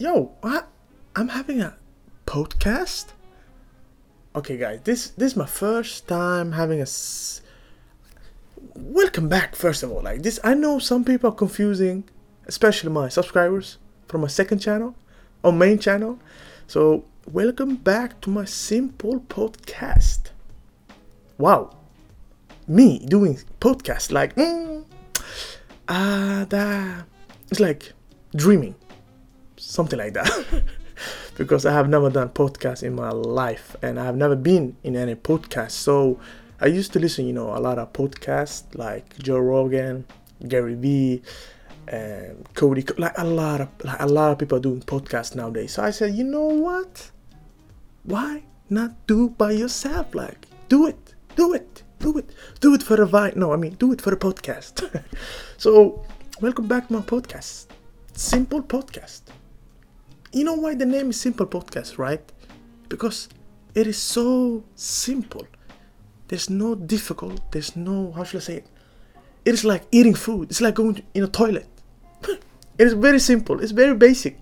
yo, what? I'm having a podcast? Okay, guys, this is my first time having a... Welcome back, first of all. Like this, I know some people are confusing, especially my subscribers from my second channel, or main channel. So, welcome back to my simple podcast. Wow. Me doing podcast, like... it's like dreaming. Something like that. Because I have never done podcasts in my life, and I have never been in any podcast. So I used to listen, a lot of podcasts like Joe Rogan, Gary Vee, and Cody. Like a lot of people are doing podcasts nowadays. So I said, you know what? Why not do it by yourself? Like, do it for a vibe. No, I mean, do it for a podcast. So welcome back to my podcast, simple podcast. You know why the name is Simple Podcast, right? Because it is so simple. There's no difficult, there's no, how should I say it? It is like eating food. It's like going in a toilet. It is very simple. It's very basic.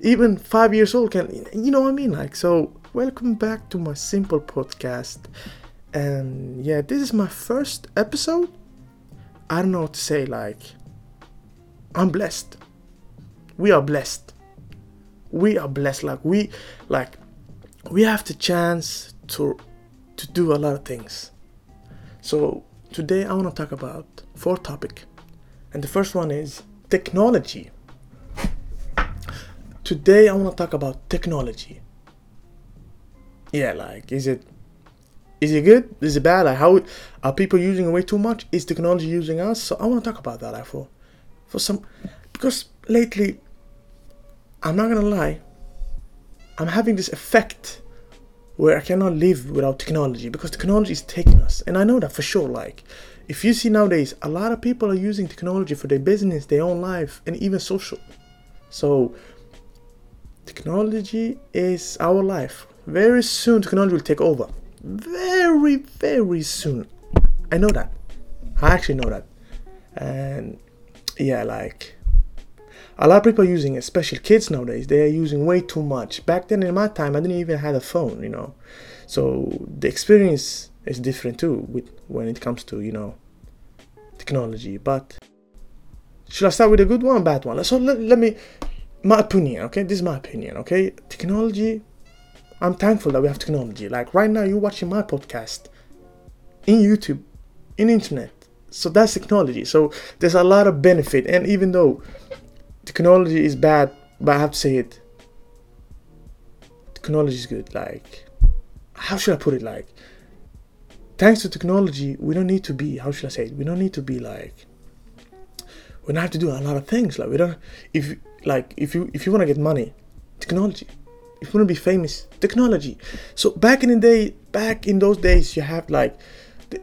Even 5 years old can, you know what I mean? Like, so welcome back to my Simple Podcast. And yeah, this is my first episode. I don't know what to say, like, I'm blessed. We are blessed. We are blessed, like we have the chance to do a lot of things. So today I want to talk about 4 topics, and the first one is technology. Today I want to talk about technology. Yeah, like is it good? Is it bad? Like, how are people using it way too much? Is technology using us? So I want to talk about that, like, for some, because lately, I'm not gonna lie, I'm having this effect where I cannot live without technology, because technology is taking us, and I know that for sure. Like, if you see nowadays, a lot of people are using technology for their business, their own life, and even social. So technology is our life. Very soon technology will take over. Very, very soon. I know that. I actually know that. And yeah, like, a lot of people are using, especially kids nowadays, they are using way too much. Back then, in my time, I didn't even have a phone, So the experience is different too when it comes to, technology. But should I start with a good one, bad one? So let me, my opinion, okay? This is my opinion, okay? Technology, I'm thankful that we have technology. Like right now, you're watching my podcast in YouTube, in internet. So that's technology. So there's a lot of benefit, and even though technology is bad, but I have to say it, technology is good. Like, how should I put it? Like, thanks to technology, we don't need to be, how should I say it? We don't need to be like, we don't have to do a lot of things. Like, we don't, if you want to get money, technology. If you want to be famous, technology. So back in those days, you have like,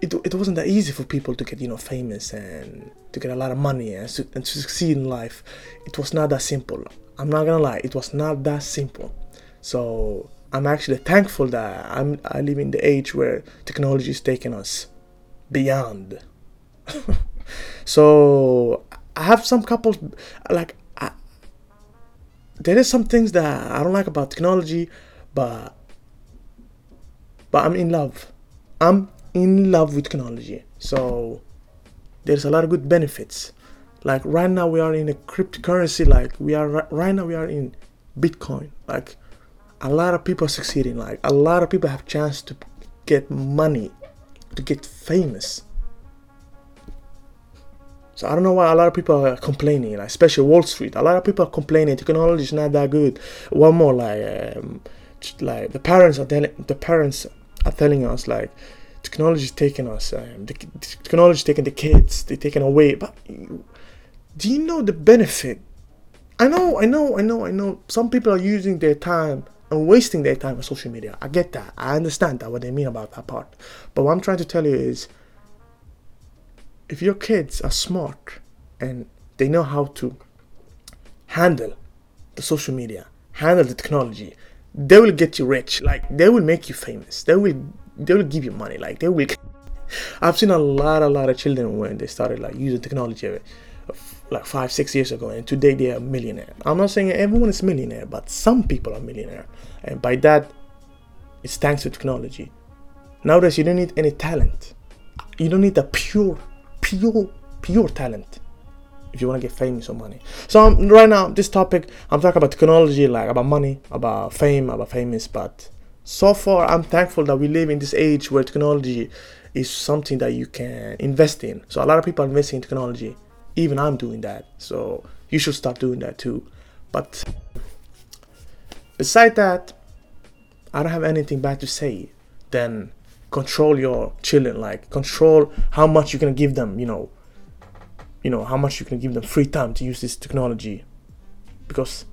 it wasn't that easy for people to get, famous and to get a lot of money and to succeed in life. It was not that simple. I'm not gonna lie, it was not that simple. So I'm actually thankful that I live in the age where technology is taking us beyond. So I have some couples, like, there is some things that I don't like about technology, but I'm in love. I'm in love with technology. So there's a lot of good benefits. Like right now we are in a cryptocurrency, like we are in Bitcoin. Like a lot of people are succeeding, like a lot of people have chance to get money, to get famous. So I don't know why a lot of people are complaining, like especially Wall Street. A lot of people are complaining technology is not that good. One more, like the parents are telling us, like, technology is taking us, technology is taking the kids, they're taking away. But do you know the benefit? I know. Some people are using their time and wasting their time on social media. I get that. I understand that, what they mean about that part. But what I'm trying to tell you is, if your kids are smart and they know how to handle the social media, handle the technology, they will get you rich. Like, they will make you famous. They will give you money. Like, they will. I've seen a lot of children when they started like using technology like 5-6 years ago, and today they are millionaire. I'm not saying everyone is millionaire, but some people are millionaire, and by that, it's thanks to technology. Nowadays, you don't need any talent. You don't need a pure talent if you want to get famous or money. So right now, this topic, I'm talking about technology, like about money, about fame, about famous. But so far, I'm thankful that we live in this age where technology is something that you can invest in. So a lot of people are investing in technology. Even I'm doing that. So you should start doing that too. But besides that, I don't have anything bad to say. Then control your children, like control how much you can give them, you know, how much you can give them free time to use this technology. Because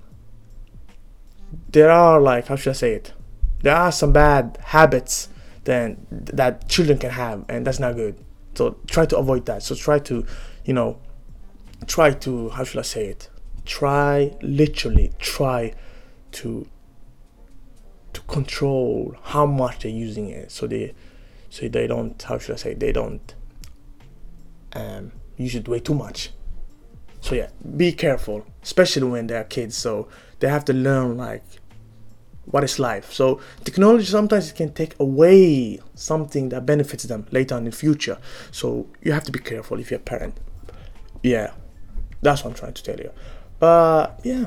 there are, like, how should I say it? There are some bad habits then that children can have, and that's not good. So try to avoid that. So try to, you know, try to, how should I say it? Try to control how much they're using it, so they don't, how should I say, they don't use it way too much. So yeah, be careful, especially when they are kids. So they have to learn, like, what is life. So technology sometimes can take away something that benefits them later in the future. So you have to be careful if you're a parent. Yeah, that's what I'm trying to tell you. But yeah,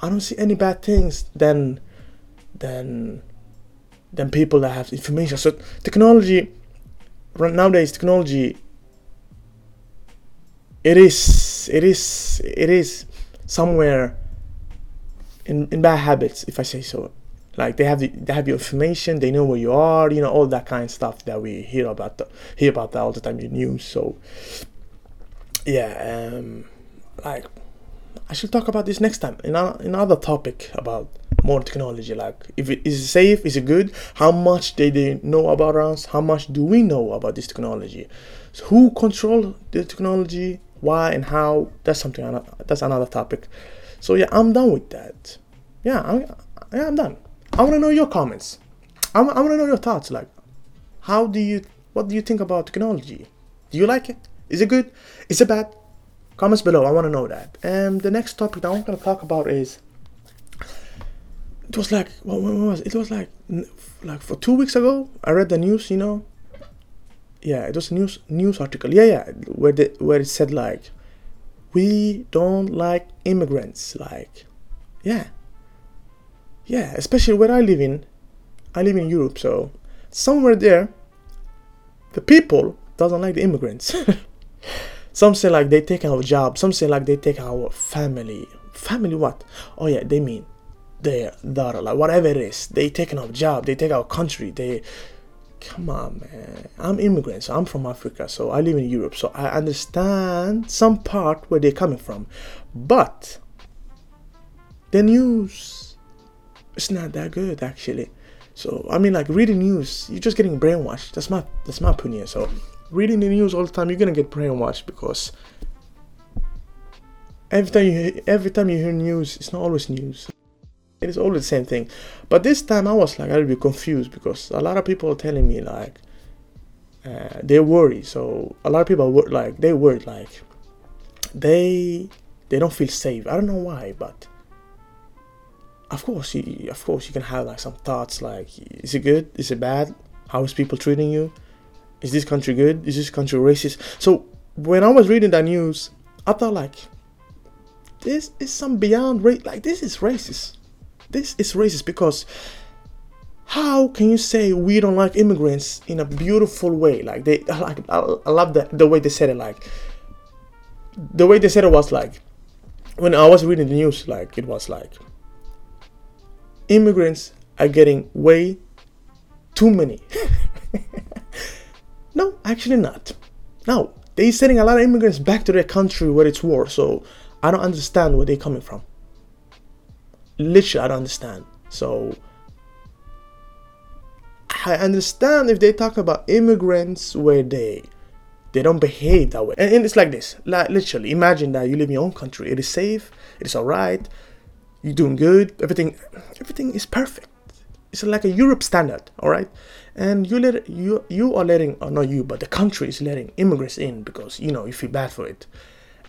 I don't see any bad things than people that have information. So technology, right nowadays, technology, it is somewhere in bad habits, if I say so. Like they have your information, they know where you are, you know, all that kind of stuff that we hear about that all the time in the news. So yeah, like, I should talk about this next time in another topic about more technology. Like, if it is safe, is it good? How much they know about us? How much do we know about this technology? So who control the technology? Why and how? That's something. That's another topic. So yeah, I'm done with that. Yeah, I'm done. I want to know your comments. I want to know your thoughts. Like, what do you think about technology? Do you like it? Is it good? Is it bad? Comments below, I want to know that. And the next topic that I'm going to talk about is, it was like, when was it? It was like for 2 weeks ago, I read the news, you know. Yeah, it was a news article. Yeah, where it said, like, we don't like immigrants. Like, yeah, especially where I live in. I live in Europe, so somewhere there, the people doesn't like the immigrants. Some say, like, they take our job. Some say, like, they take our family. Family what? Oh yeah, they mean their daughter, like, whatever it is. They take our job. They take our country. They, come on, man. I'm immigrant, so I'm from Africa. So I live in Europe. So I understand some part where they're coming from. But the news, it's not that good, actually. So I mean, like, reading news, you're just getting brainwashed. That's my opinion. So reading the news all the time, you're gonna get brainwashed, because every time you hear news, it's not always news. It is always the same thing. But this time I was like a little bit confused, because a lot of people are telling me, like, they worry. So a lot of people are like, they worried, like they don't feel safe. I don't know why, but of course you can have, like, some thoughts, like, is it good? Is it bad? How is people treating you? Is this country good? Is this country racist? So when I was reading that news, I thought, like, this is some beyond race. Like, this is racist. This is racist, because how can you say we don't like immigrants in a beautiful way? Like, they, like, I love the way they said it. Like, the way they said it was like, when I was reading the news, like, it was like, immigrants are getting way too many. No, actually not. No, they're sending a lot of immigrants back to their country where it's war. So I don't understand where they're coming from. Literally, I don't understand. So I understand if they talk about immigrants where they don't behave that way. And it's like this. Like, literally, imagine that you live in your own country. It is safe. It is all right. You're doing good. Everything is perfect. it's like a Europe standard, all right? And the country is letting immigrants in because, you know, you feel bad for it.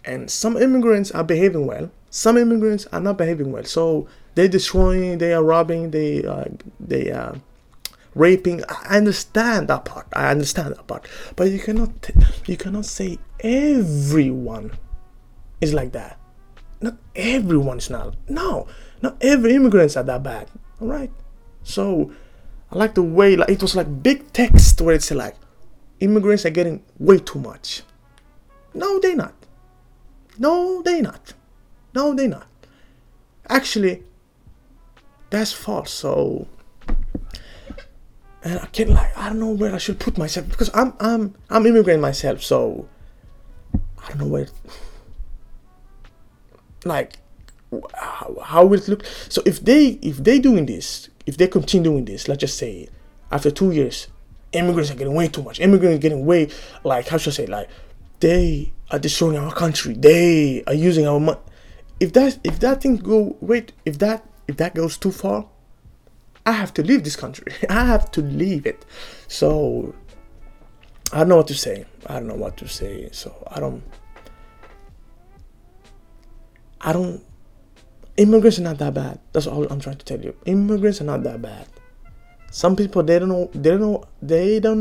And some immigrants are behaving well, some immigrants are not behaving well. So they're destroying, they are robbing, they are raping. I understand that part. But you cannot say everyone is like that. Not everyone is not. No, not every immigrants are that bad. All right. So I like the way, like, it was like big text where it's like immigrants are getting way too much. No, they're not. Actually, that's false. So, and I can't, like, I don't know where I should put myself, because I'm immigrant myself. So I don't know where. Like, how will it look? So if they continue doing this, let's just say after 2 years, immigrants are getting way too much. Immigrants are getting way, like, how should I say, like, they are destroying our country. They are using our money. If that goes too far, I have to leave this country. I have to leave it. So I don't know what to say. So I don't. Immigrants are not that bad. That's all I'm trying to tell you. Immigrants are not that bad. Some people, they don't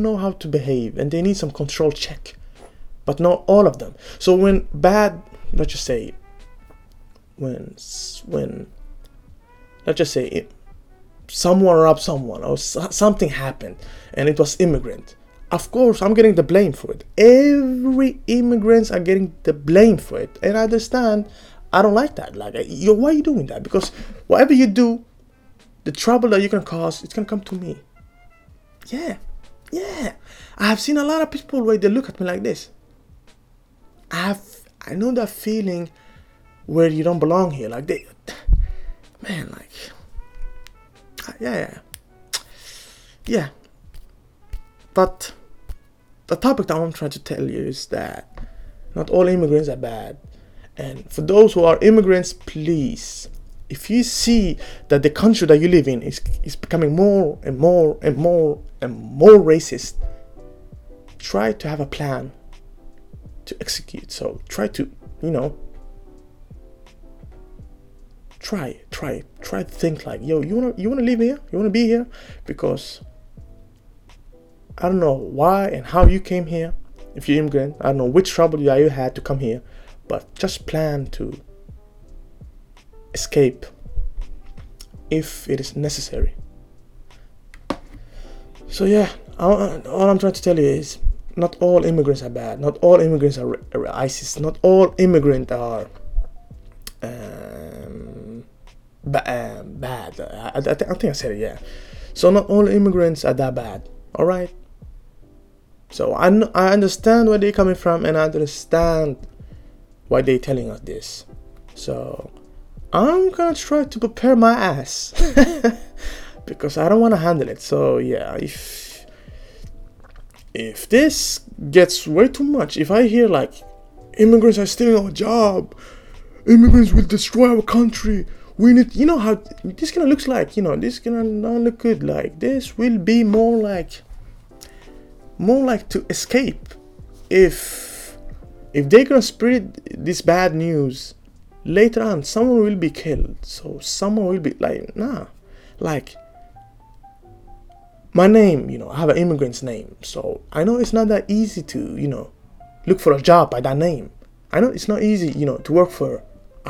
know how to behave, and they need some control check. But not all of them. So let's just say someone robbed someone or something happened, and it was immigrant. Of course, I'm getting the blame for it. Every immigrants are getting the blame for it, and I understand. I don't like that. Like, why are you doing that? Because whatever you do, the trouble that you can cause, it's gonna come to me. Yeah. I have seen a lot of people where they look at me like this. I know that feeling where you don't belong here. Like, yeah. But the topic that I'm trying to tell you is that not all immigrants are bad. And for those who are immigrants, please, if you see that the country that you live in is becoming more and more and more and more racist, try to have a plan to execute. So try to, you know, try to think like, yo, you wanna live here? You wanna be here? Because I don't know why and how you came here. If you're immigrant, I don't know which trouble you had to come here. But just plan to escape if it is necessary. So yeah, all I'm trying to tell you is not all immigrants are bad. Not all immigrants are ISIS. Not all immigrants are bad. I think I said it, yeah. So not all immigrants are that bad, all right? So I understand where they're coming from, and I understand why they telling us this. So I'm gonna try to prepare my ass because I don't want to handle it. So yeah, if this gets way too much, if I hear like immigrants are stealing our job, immigrants will destroy our country, we need, you know how this gonna looks like, you know, this gonna not look good. Like, this will be more like to escape. If they're gonna spread this bad news, later on someone will be killed. So someone will be like, nah. Like, my name, you know, I have an immigrant's name. So I know it's not that easy to, you know, look for a job by that name. I know it's not easy, you know, to work for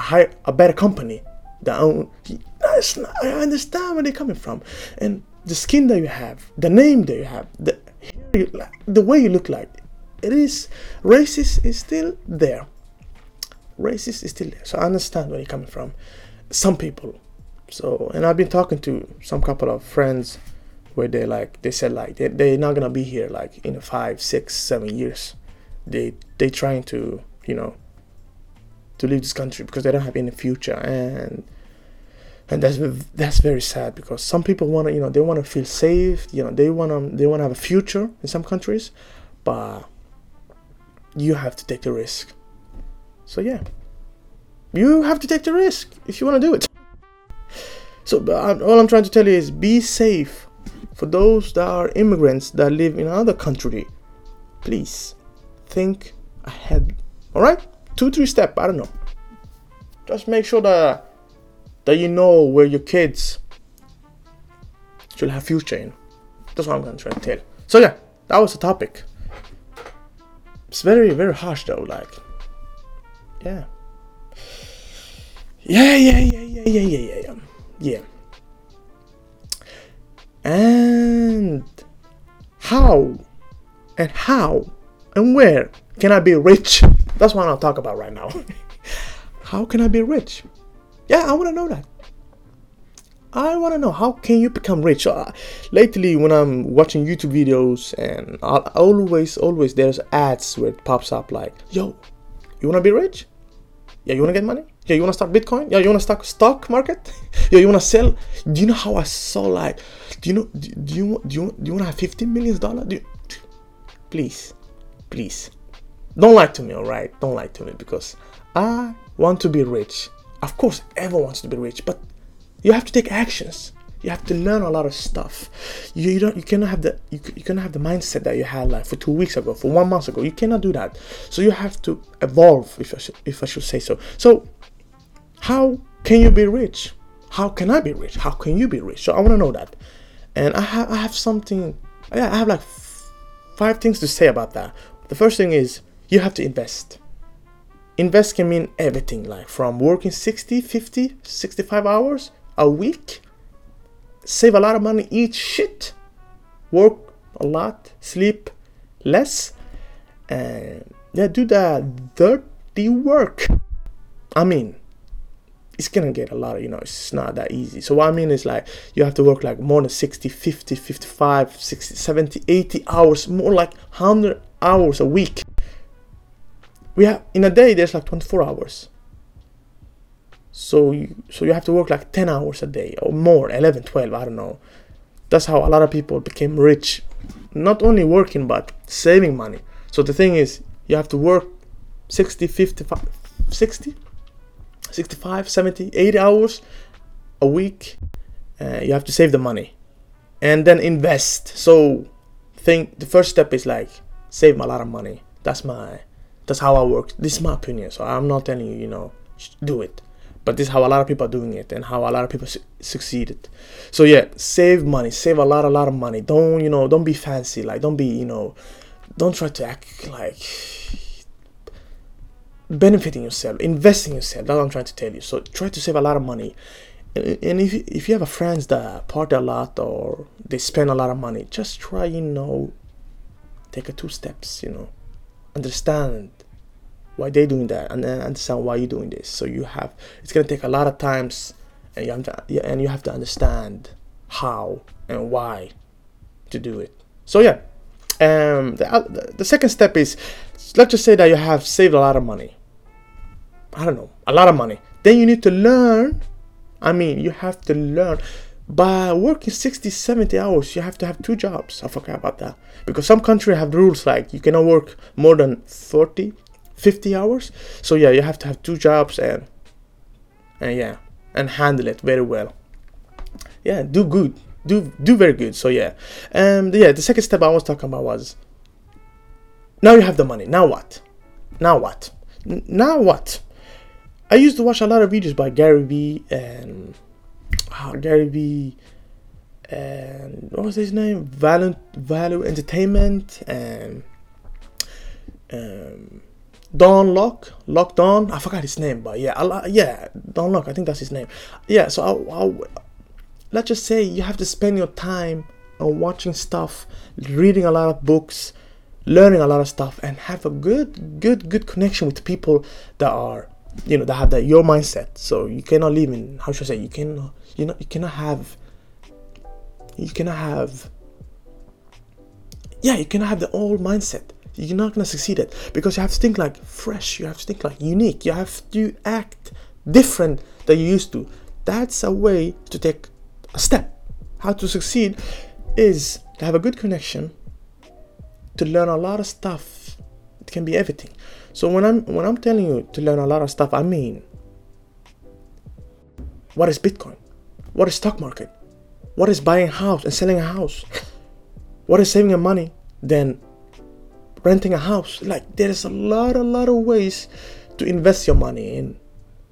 a better company. I understand where they're coming from. And the skin that you have, the name that you have, the way you look like, it is racist is still there. So I understand where you're coming from. Some people. So, and I've been talking to some couple of friends where they said they're not gonna be here like in 5, 6, 7 years. They trying to, you know, to leave this country because they don't have any future, and that's very sad, because some people wanna, you know, they wanna feel safe, you know, they wanna have a future in some countries, but you have to take the risk. So yeah, you have to take the risk if you want to do it. So all I'm trying to tell you is be safe for those that are immigrants that live in another country. Please think ahead, all right? 2-3 step, I don't know. Just make sure that you know where your kids should have future in. That's what I'm going to try to tell. So yeah, that was the topic. It's very, very harsh though, like, yeah. Yeah. And where can I be rich? That's what I'll talk about right now. How can I be rich? Yeah, I want to know that. I want to know, how can you become rich? Lately, when I'm watching YouTube videos, and always there's ads where it pops up like, yo, you want to be rich? Yeah, you want to get money? Yeah, you want to start Bitcoin? Yeah, you want to start stock market? Yeah, you want to sell? Do you know how I saw, like, do you want to have $50 million? Please, don't lie to me, all right? Don't lie to me, because I want to be rich. Of course, everyone wants to be rich, but you have to take actions. You have to learn a lot of stuff. You cannot have the mindset that you had like for 2 weeks ago, for 1 month ago. You cannot do that. So you have to evolve, if I should say so. So how can you be rich? How can I be rich? How can you be rich? So I want to know that. And I have something. Yeah, I have like 5 things to say about that. The first thing is you have to invest. Invest can mean everything, like from working 60, 50, 65 hours a week. Save a lot of money, eat shit, work a lot, sleep less, and yeah, do that dirty work. I mean, it's gonna get a lot of, it's not that easy. So what I mean is, like, you have to work like more than 60, 50, 55, 60, 70, 80 hours, more like 100 hours a week. We have, in a day, there's like 24 hours. So you have to work like 10 hours a day or more, 11, 12, I don't know. That's how a lot of people became rich. Not only working, but saving money. So the thing is, you have to work 65, 70, 80 hours a week. You have to save the money and then invest. So the first step is like save a lot of money. That's how I work. This is my opinion. So I'm not telling you, do it. But this is how a lot of people are doing it and how a lot of people succeeded. So yeah, save money, save a lot of money. Don't be fancy. Like, don't try to act like benefiting yourself, investing yourself. That's what I'm trying to tell you. So try to save a lot of money. And if you have a friends that party a lot or they spend a lot of money, just try, take a 2 steps, understand why they doing that, and then understand why you're doing this. So it's gonna take a lot of times, and you have to understand how and why to do it. So yeah, the second step is, let's just say that you have saved a lot of money. I don't know, a lot of money. Then you need to learn. I mean, you have to learn. By working 60, 70 hours, you have to have 2 jobs. I forgot about that, because some countries have rules like you cannot work more than 40. 50 hours. So yeah, you have to have 2 jobs and handle it very well. Yeah, do good, do very good. So yeah, the second step I was talking about was, now you have the money. Now what? I used to watch a lot of videos by Gary Vee and what was his name? Value Entertainment and Dawn Lock Dawn. I forgot his name, but yeah, Dawn Lock. I think that's his name. Yeah. So let's just say you have to spend your time on watching stuff, reading a lot of books, learning a lot of stuff, and have a good connection with people that are, that have your mindset. So you cannot live in, how should I say? You cannot have the old mindset. You're not going to succeed it, because you have to think like fresh. You have to think like unique. You have to act different than you used to. That's a way to take a step. How to succeed is to have a good connection, to learn a lot of stuff. It can be everything. So when I'm telling you to learn a lot of stuff, I mean, what is Bitcoin? What is stock market? What is buying a house and selling a house? What is saving money? Then renting a house. Like, there is a lot of ways to invest your money in.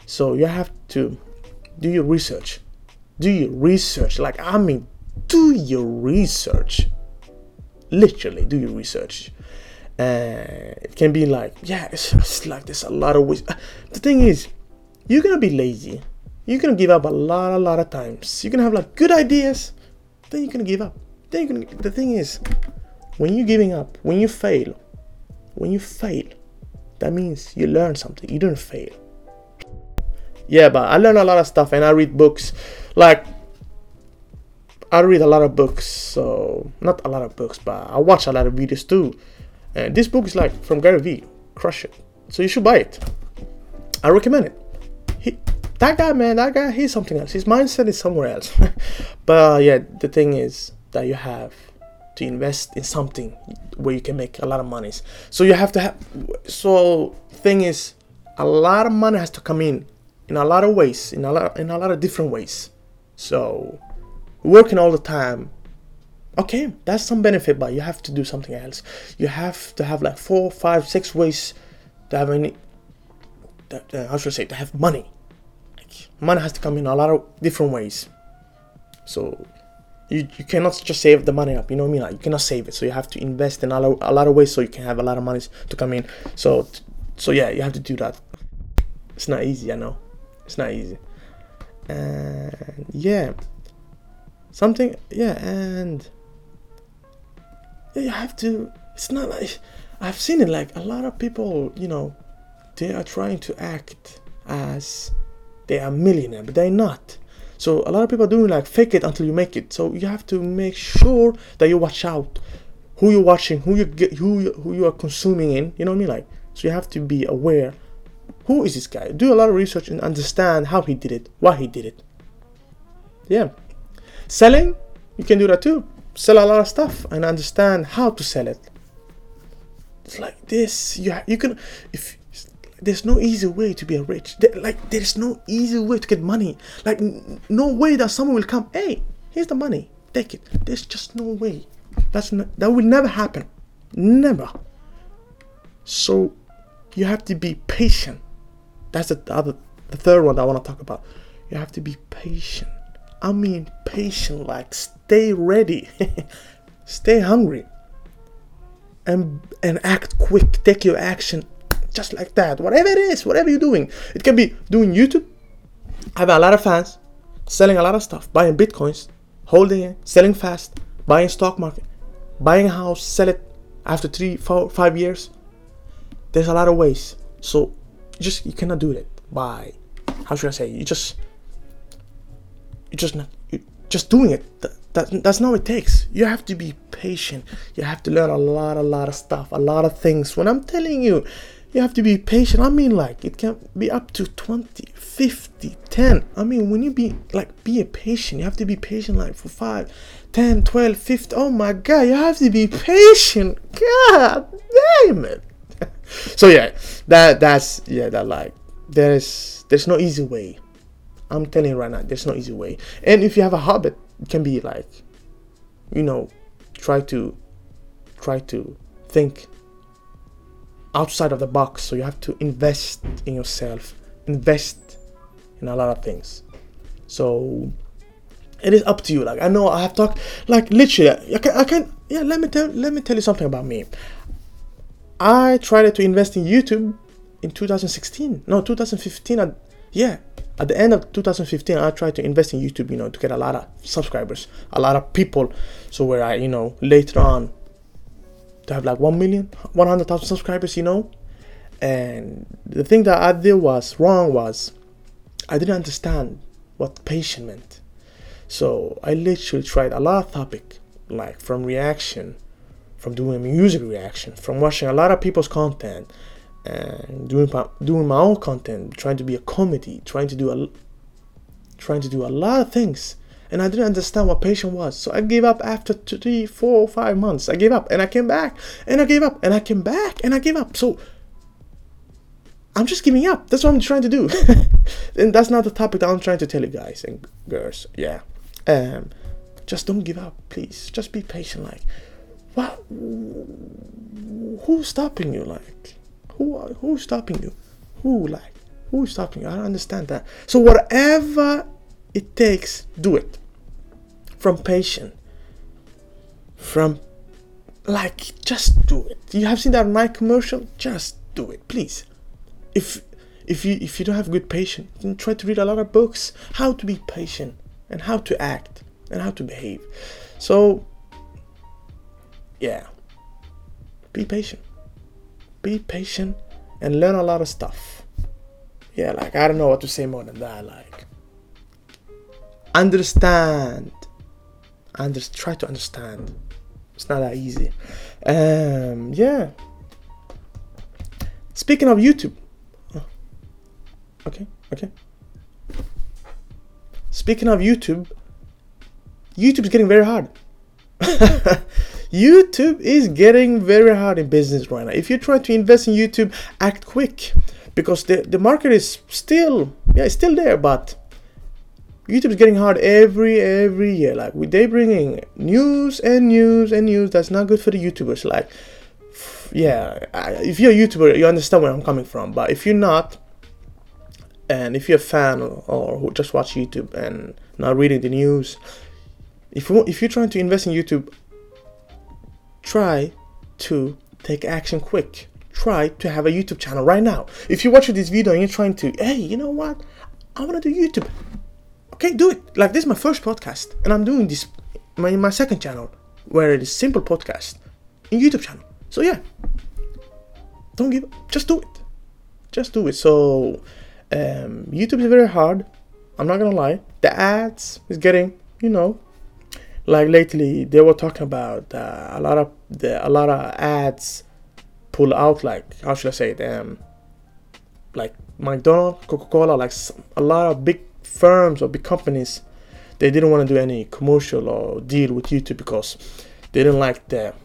So you have to do your research. Do your research. Like, I mean, do your research. Literally, do your research. It can be like, yeah, it's like there's a lot of ways. The thing is, you're going to be lazy. You're going to give up a lot of times. You're going to have like good ideas. Then you're going to give up. The thing is, when you're giving up, when you fail, that means you learn something. You don't fail. Yeah, but I learn a lot of stuff and I read books. Like, I read a lot of books. So, not a lot of books, but I watch a lot of videos too. And this book is like from Gary Vee, Crush It. So you should buy it. I recommend it. That guy, he's something else. His mindset is somewhere else. But yeah, the thing is that you have to invest in something where you can make a lot of monies. So you have to have, so thing is, a lot of money has to come in a lot of ways, in a lot of different ways. So working all the time, okay, that's some benefit, but you have to do something else. You have to have like 4, 5, 6 ways to have to have money. Like, money has to come in a lot of different ways. So you cannot just save the money up, you know what I mean? Like, you cannot save it, so you have to invest in a lot of ways so you can have a lot of money to come in. So yeah, you have to do that. It's not easy, I know. It's not easy. And yeah, something, yeah, and you have to, it's not like, I've seen it, like a lot of people, you know, they are trying to act as they are millionaire, but they're not. So a lot of people are doing like fake it until you make it. So you have to make sure that you watch out who you're watching, who you are consuming in, you know what I mean? Like, so you have to be aware, who is this guy? Do a lot of research and understand how he did it, why he did it. Yeah. Selling, you can do that too. Sell a lot of stuff and understand how to sell it. It's like this. You can. If there's no easy way to be rich, like there's no easy way to get money. Like no way that someone will come. Hey, here's the money. Take it. There's just no way. That will never happen. Never. So you have to be patient. That's the third one that I want to talk about. You have to be patient. I mean patient, like stay ready, stay hungry, and act quick, take your action, just like that, whatever it is, whatever you're doing. It can be doing YouTube, having a lot of fans, selling a lot of stuff, buying bitcoins, holding it, selling fast, buying stock market, buying a house, sell it after 3, 4, 5 years. There's a lot of ways, so just, you cannot do it by, how should I say, you're just doing it. That's not what it takes. You have to be patient. You have to learn a lot of stuff, a lot of things. When I'm telling you, you have to be patient, I mean like it can be up to 20, 50, 10. I mean, when you be patient, you have to be patient like for 5, 10, 12, 50. Oh my God, you have to be patient. God damn it. So yeah, there's no easy way. I'm telling you right now, there's no easy way. And if you have a habit, it can be like, you know, try to think outside of the box. So you have to invest in yourself, invest in a lot of things. So it is up to you. Like, I know I have talked, like literally, I can. Yeah, let me tell you something about me. I tried to invest in YouTube in 2015. At the end of 2015, I tried to invest in YouTube, you know, to get a lot of subscribers, a lot of people. So where I, you know, later on to have like 1,100,000 subscribers, you know. And the thing that I did was wrong was I didn't understand what patience meant. So I literally tried a lot of topic, like from reaction, from doing music reaction, from watching a lot of people's content, and doing my own content, trying to be a comedy, trying to do a lot of things. And I didn't understand what patience was, so I gave up after 3, 4, 5 months. I gave up and I came back, and I gave up and I came back, and I gave up. So I'm just giving up. That's what I'm trying to do. And that's not the topic that I'm trying to tell you guys and girls. Yeah. Just don't give up, please. Just be patient. Like, what? Who's stopping you? Like, who's stopping you? Who's stopping you? I don't understand that. So whatever it takes, do it. From patient. From, like, just do it. You have seen that in my commercial? Just do it, please. If you don't have good patience, then try to read a lot of books. How to be patient and how to act and how to behave. So, yeah, be patient. Be patient and learn a lot of stuff. Yeah, like, I don't know what to say more than that. Like, understand. Try to understand. It's not that easy. Yeah. Speaking of YouTube. Okay. Speaking of YouTube, YouTube's getting very hard. YouTube is getting very hard in business right now. If you're trying to invest in YouTube, act quick, because the market is still, it's still there, but YouTube's getting hard every year. Like, they bringing news. That's not good for the YouTubers. Like, yeah, if you're a YouTuber, you understand where I'm coming from. But if you're not, and if you're a fan or who just watch YouTube and not reading the news, if you're trying to invest in YouTube, try to take action quick. Try to have a YouTube channel right now. If you're watching this video and you're trying to, hey, you know what? I want to do YouTube. Okay, do it. Like, this is my first podcast, and I'm doing this my second channel, where it is simple podcast, in YouTube channel. So yeah, don't give up. Just do it. Just do it. So YouTube is very hard. I'm not gonna lie. The ads is getting, like, lately they were talking about a lot of ads pull out, like, how should I say it? Like McDonald's, Coca-Cola, like a lot of big firms or big companies, they didn't want to do any commercial or deal with YouTube because they didn't like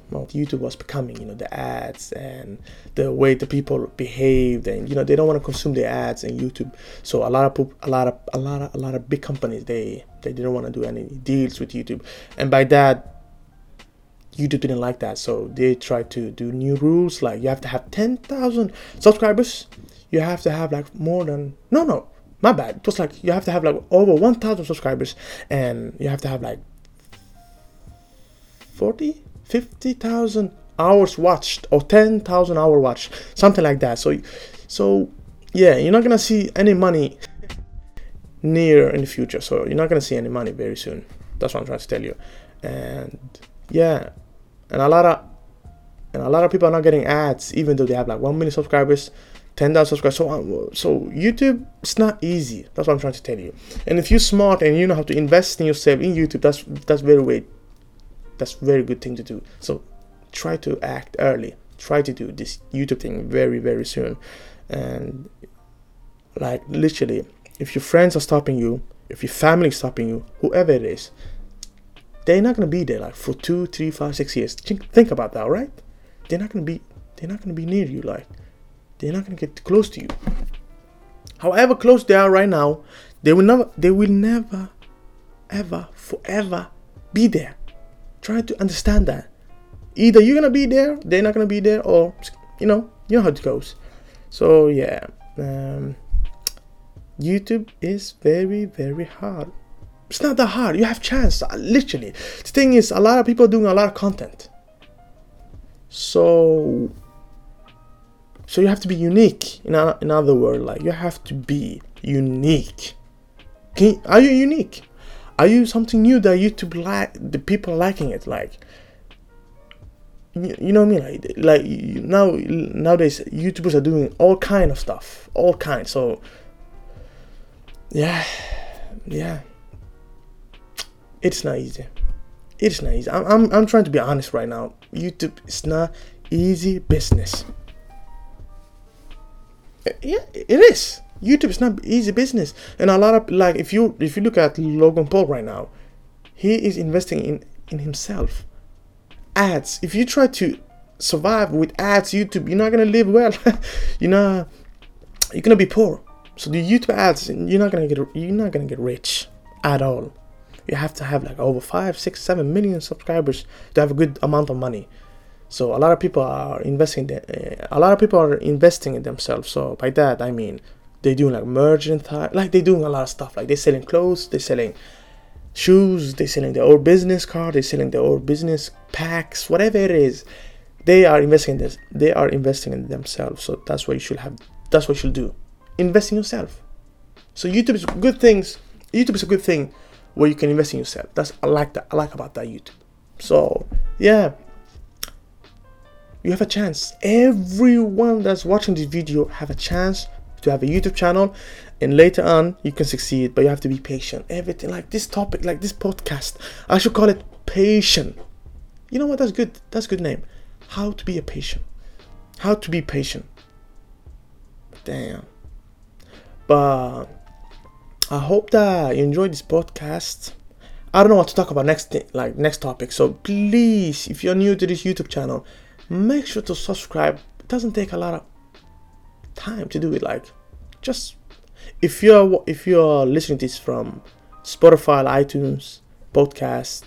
what YouTube was becoming, the ads and the way the people behaved, and they don't want to consume the ads and YouTube. So a lot of big companies, they didn't want to do any deals with YouTube, and by that, YouTube didn't like that. So they tried to do new rules, like you have to have 10,000 subscribers, you have to have like more than no, my bad. It was like you have to have like over 1,000 subscribers, and you have to have like 50,000 hours watched or 10,000 hour watched, something like that. So yeah, you're not gonna see any money near in the future. So you're not gonna see any money very soon. That's what I'm trying to tell you. And yeah, and a lot of people are not getting ads, even though they have like 1 million subscribers, 10,000 subscribers. So YouTube, it's not easy. That's what I'm trying to tell you. And if you're smart and you know how to invest in yourself in YouTube, that's very good thing to do. So try to act early. Try to do this YouTube thing very, very soon. And like, literally, if your friends are stopping you, if your family is stopping you, whoever it is, they're not gonna be there like for 2, 3, 5, 6 years. Think about that, right? They're not gonna be near you. Like, they're not gonna get close to you. However close they are right now, they will never, ever, forever be there. Try to understand that. Either you're gonna be there, they're not gonna be there, or you know how it goes. So yeah, YouTube is very, very hard. It's not that hard. You have chance. Literally, the thing is, a lot of people are doing a lot of content. So you have to be unique. In other words, like, you have to be unique. Are you unique? Are you something new that YouTube the people are liking it? Like, you know what I mean? Like nowadays, YouTubers are doing all kind of stuff, all kinds. So yeah, it's not easy. It's not easy. I'm trying to be honest right now. YouTube is not easy business. Yeah, it is. YouTube is not easy business, and a lot of, like, if you look at Logan Paul right now, he is investing in himself. Ads. If you try to survive with ads, YouTube, you're not gonna live well. you're gonna be poor. So the YouTube ads, you're not gonna get rich at all. You have to have like over 5, 6, 7 million subscribers to have a good amount of money. So a lot of people are investing in themselves. So by that I mean they're doing like merchandise, like they're doing a lot of stuff. Like they're selling clothes, they're selling shoes, they're selling their old business card, they're selling their old business packs, whatever it is. They are investing in this. They are investing in themselves. So that's what you should have. That's what you should do. Invest in yourself. So YouTube is good things. YouTube is a good thing where you can invest in yourself. That's I like that. I like about that YouTube. So yeah. You have a chance. Everyone that's watching this video have a chance to have a YouTube channel, and later on you can succeed, but you have to be patient. Everything like this topic, like this podcast, I should call it patient. You know what? That's good. That's a good name. How to be a patient. How to be patient. Damn. But I hope that you enjoyed this podcast. I don't know what to talk about next topic. So please, if you're new to this YouTube channel, make sure to subscribe. It doesn't take a lot of time to do it. Like, just if you're listening to this from Spotify, iTunes, podcast,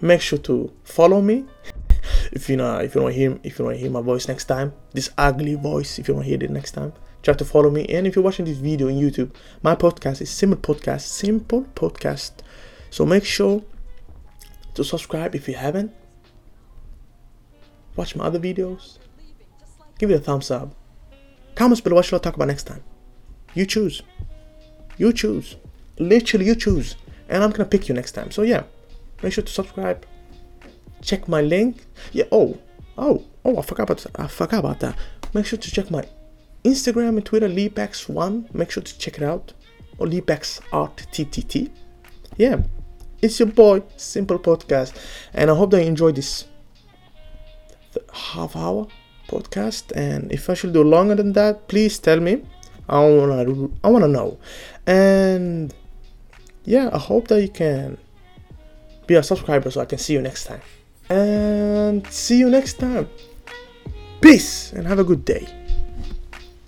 make sure to follow me. If you want to hear my voice next time, this ugly voice, if you want to hear it next time, try to follow me. And if you're watching this video on YouTube, my podcast is Simple Podcast. So make sure to subscribe if you haven't. Watch my other videos. Give it a thumbs up. Comments below what should I talk about next time. You choose. You choose. Literally you choose. And I'm going to pick you next time. So yeah. Make sure to subscribe. Check my link. Yeah. Oh. I forgot about that. Make sure to check my Instagram and Twitter. Leapax1. Make sure to check it out. Or LeapExRT. Yeah. It's your boy. Simple Podcast. And I hope that you enjoyed this half-hour podcast, and if I should do longer than that, please tell me. I wanna know. And yeah, I hope that you can be a subscriber so I can see you next time. And see you next time. Peace and have a good day.